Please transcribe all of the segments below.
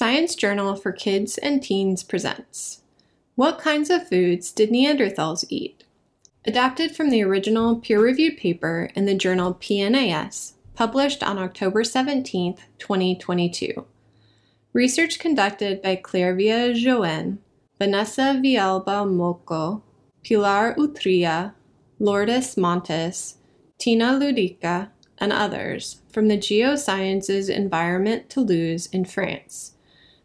Science Journal for Kids and Teens presents What Kinds of Foods Did Neanderthals Eat? Adapted from the original peer-reviewed paper in the journal PNAS, published on October 17, 2022. Research conducted by Clervia Joen, Vanessa Villalba Moco, Pilar Utrilla, Lourdes Montes, Tina Ludica, and others from the Geosciences Environment Toulouse in France,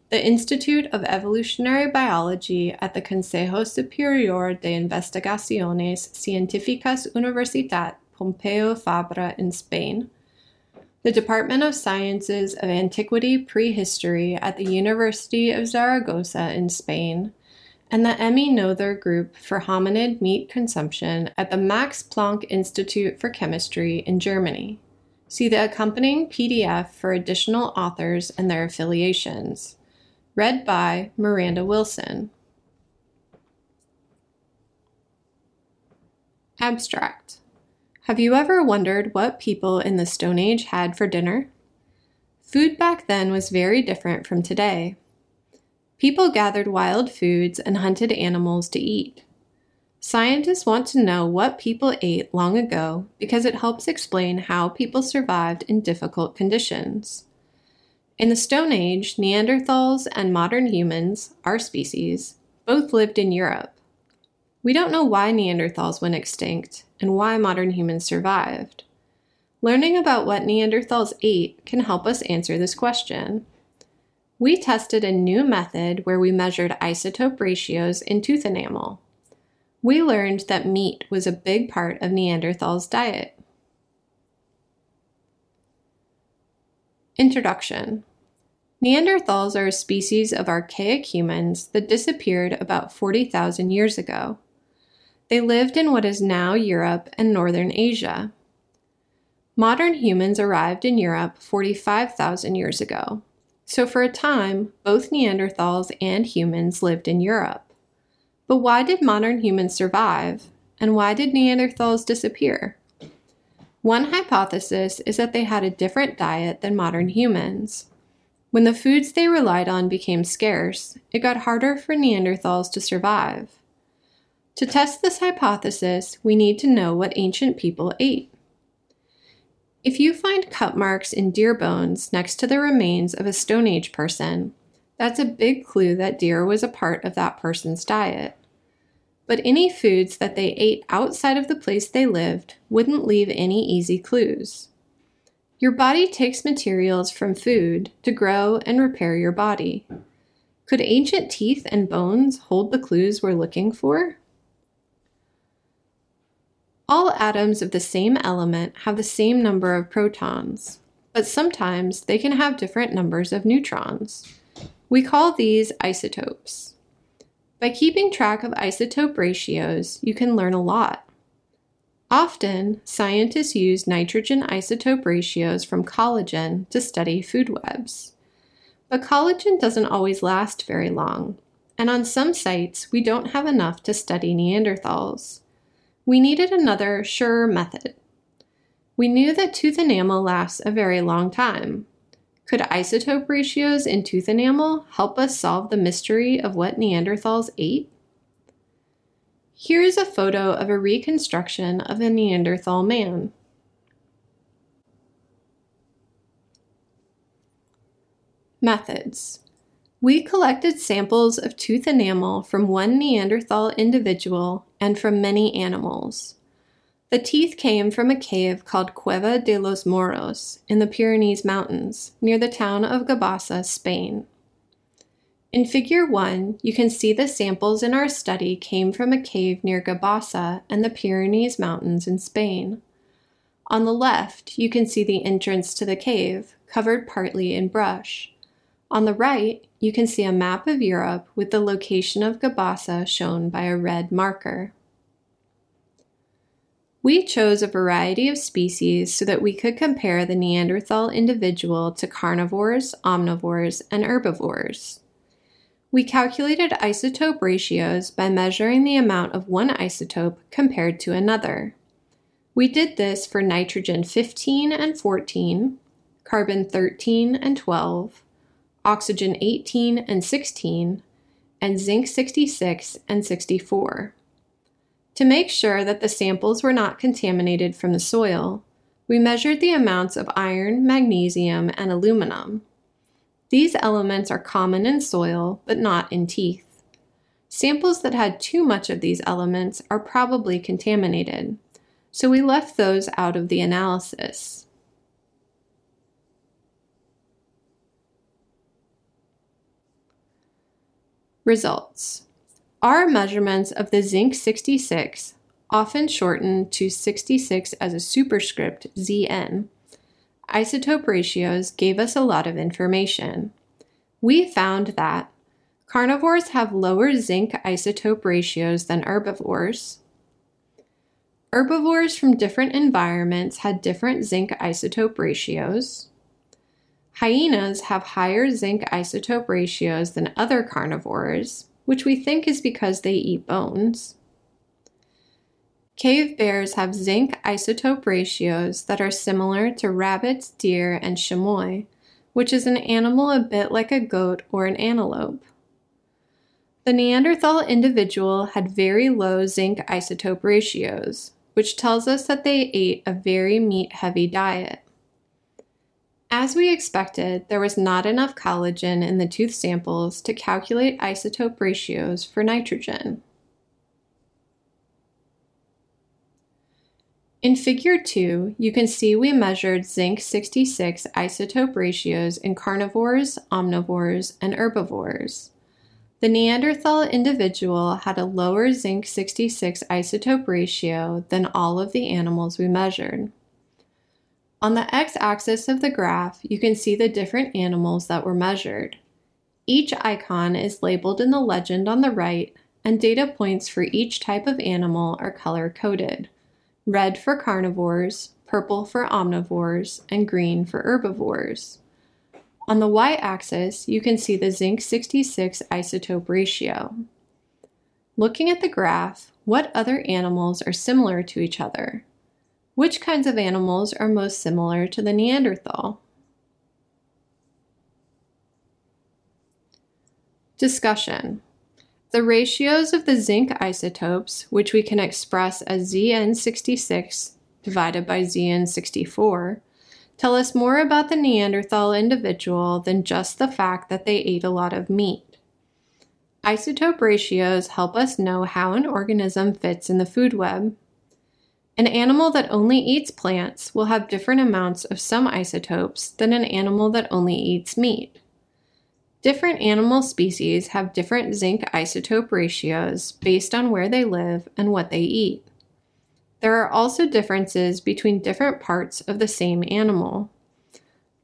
the Institute of Evolutionary Biology at the Consejo Superior de Investigaciones Científicas Universitat Pompeu Fabra in Spain, the Department of Sciences of Antiquity Prehistory at the University of Zaragoza in Spain, and the Emmy Noether Group for Hominid Meat Consumption at the Max Planck Institute for Chemistry in Germany. See the accompanying PDF for additional authors and their affiliations. Read by Miranda Wilson. Abstract. Have you ever wondered what people in the Stone Age had for dinner? Food back then was very different from today. People gathered wild foods and hunted animals to eat. Scientists want to know what people ate long ago because it helps explain how people survived in difficult conditions. In the Stone Age, Neanderthals and modern humans, our species, both lived in Europe. We don't know why Neanderthals went extinct and why modern humans survived. Learning about what Neanderthals ate can help us answer this question. We tested a new method where we measured isotope ratios in tooth enamel. We learned that meat was a big part of Neanderthals' diet. Introduction. Neanderthals are a species of archaic humans that disappeared about 40,000 years ago. They lived in what is now Europe and northern Asia. Modern humans arrived in Europe 45,000 years ago. So for a time, both Neanderthals and humans lived in Europe. But why did modern humans survive, and why did Neanderthals disappear? One hypothesis is that they had a different diet than modern humans. When the foods they relied on became scarce, it got harder for Neanderthals to survive. To test this hypothesis, we need to know what ancient people ate. If you find cut marks in deer bones next to the remains of a Stone Age person, that's a big clue that deer was a part of that person's diet. But any foods that they ate outside of the place they lived wouldn't leave any easy clues. Your body takes materials from food to grow and repair your body. Could ancient teeth and bones hold the clues we're looking for? All atoms of the same element have the same number of protons, but sometimes they can have different numbers of neutrons. We call these isotopes. By keeping track of isotope ratios, you can learn a lot. Often, scientists use nitrogen isotope ratios from collagen to study food webs. But collagen doesn't always last very long, and on some sites, we don't have enough to study Neanderthals. We needed another surer method. We knew that tooth enamel lasts a very long time. Could isotope ratios in tooth enamel help us solve the mystery of what Neanderthals ate? Here is a photo of a reconstruction of a Neanderthal man. Methods. We collected samples of tooth enamel from one Neanderthal individual and from many animals. The teeth came from a cave called Cueva de los Moros in the Pyrenees Mountains, near the town of Gabasa, Spain. In Figure 1, you can see the samples in our study came from a cave near Gabasa and the Pyrenees Mountains in Spain. On the left, you can see the entrance to the cave, covered partly in brush. On the right, you can see a map of Europe with the location of Gabasa shown by a red marker. We chose a variety of species so that we could compare the Neanderthal individual to carnivores, omnivores, and herbivores. We calculated isotope ratios by measuring the amount of one isotope compared to another. We did this for nitrogen 15 and 14, carbon 13 and 12, oxygen 18 and 16, and zinc 66 and 64. To make sure that the samples were not contaminated from the soil, we measured the amounts of iron, magnesium, and aluminum. These elements are common in soil, but not in teeth. Samples that had too much of these elements are probably contaminated, so we left those out of the analysis. Results. Our measurements of the zinc 66, often shortened to 66 as a superscript ZN, isotope ratios gave us a lot of information. We found that carnivores have lower zinc isotope ratios than herbivores. Herbivores from different environments had different zinc isotope ratios. Hyenas have higher zinc isotope ratios than other carnivores, which we think is because they eat bones. Cave bears have zinc isotope ratios that are similar to rabbits, deer, and chamois, which is an animal a bit like a goat or an antelope. The Neanderthal individual had very low zinc isotope ratios, which tells us that they ate a very meat-heavy diet. As we expected, there was not enough collagen in the tooth samples to calculate isotope ratios for nitrogen. In Figure 2, you can see we measured zinc 66 isotope ratios in carnivores, omnivores, and herbivores. The Neanderthal individual had a lower zinc 66 isotope ratio than all of the animals we measured. On the x-axis of the graph, you can see the different animals that were measured. Each icon is labeled in the legend on the right, and data points for each type of animal are color-coded. Red for carnivores, purple for omnivores, and green for herbivores. On the y-axis, you can see the zinc 66 isotope ratio. Looking at the graph, what other animals are similar to each other? Which kinds of animals are most similar to the Neanderthal? Discussion. The ratios of the zinc isotopes, which we can express as ZN66 divided by ZN64, tell us more about the Neanderthal individual than just the fact that they ate a lot of meat. Isotope ratios help us know how an organism fits in the food web. An animal that only eats plants will have different amounts of some isotopes than an animal that only eats meat. Different animal species have different zinc isotope ratios based on where they live and what they eat. There are also differences between different parts of the same animal.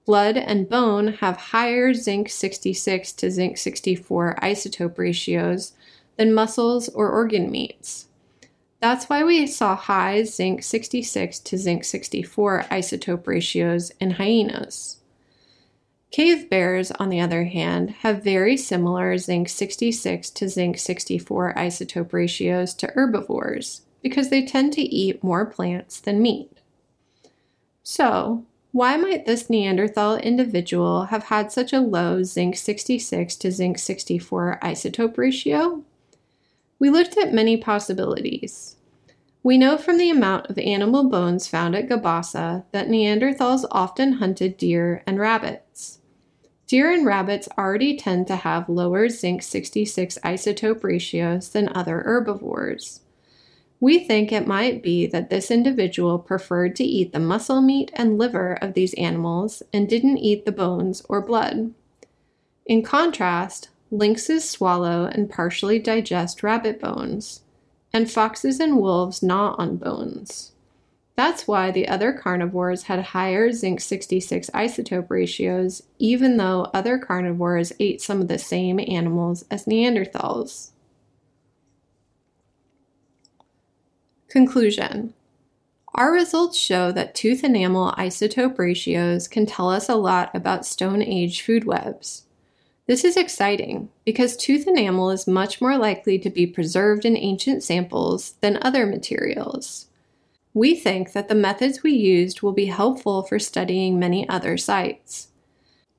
Blood and bone have higher zinc 66 to zinc 64 isotope ratios than muscles or organ meats. That's why we saw high zinc 66 to zinc 64 isotope ratios in hyenas. Cave bears, on the other hand, have very similar zinc 66 to zinc 64 isotope ratios to herbivores because they tend to eat more plants than meat. So, why might this Neanderthal individual have had such a low zinc 66 to zinc 64 isotope ratio? We looked at many possibilities. We know from the amount of animal bones found at Gabasa that Neanderthals often hunted deer and rabbits. Deer and rabbits already tend to have lower zinc 66 isotope ratios than other herbivores. We think it might be that this individual preferred to eat the muscle meat and liver of these animals and didn't eat the bones or blood. In contrast, lynxes swallow and partially digest rabbit bones, and foxes and wolves gnaw on bones. That's why the other carnivores had higher zinc 66 isotope ratios, even though other carnivores ate some of the same animals as Neanderthals. Conclusion. Our results show that tooth enamel isotope ratios can tell us a lot about Stone Age food webs. This is exciting because tooth enamel is much more likely to be preserved in ancient samples than other materials. We think that the methods we used will be helpful for studying many other sites.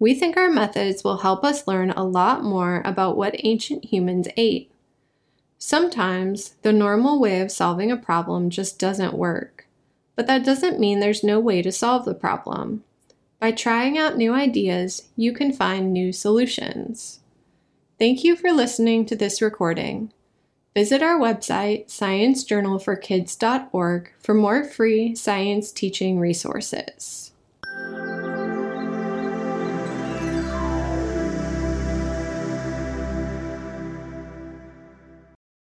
We think our methods will help us learn a lot more about what ancient humans ate. Sometimes the normal way of solving a problem just doesn't work, but that doesn't mean there's no way to solve the problem. By trying out new ideas, you can find new solutions. Thank you for listening to this recording. Visit our website, sciencejournalforkids.org, for more free science teaching resources.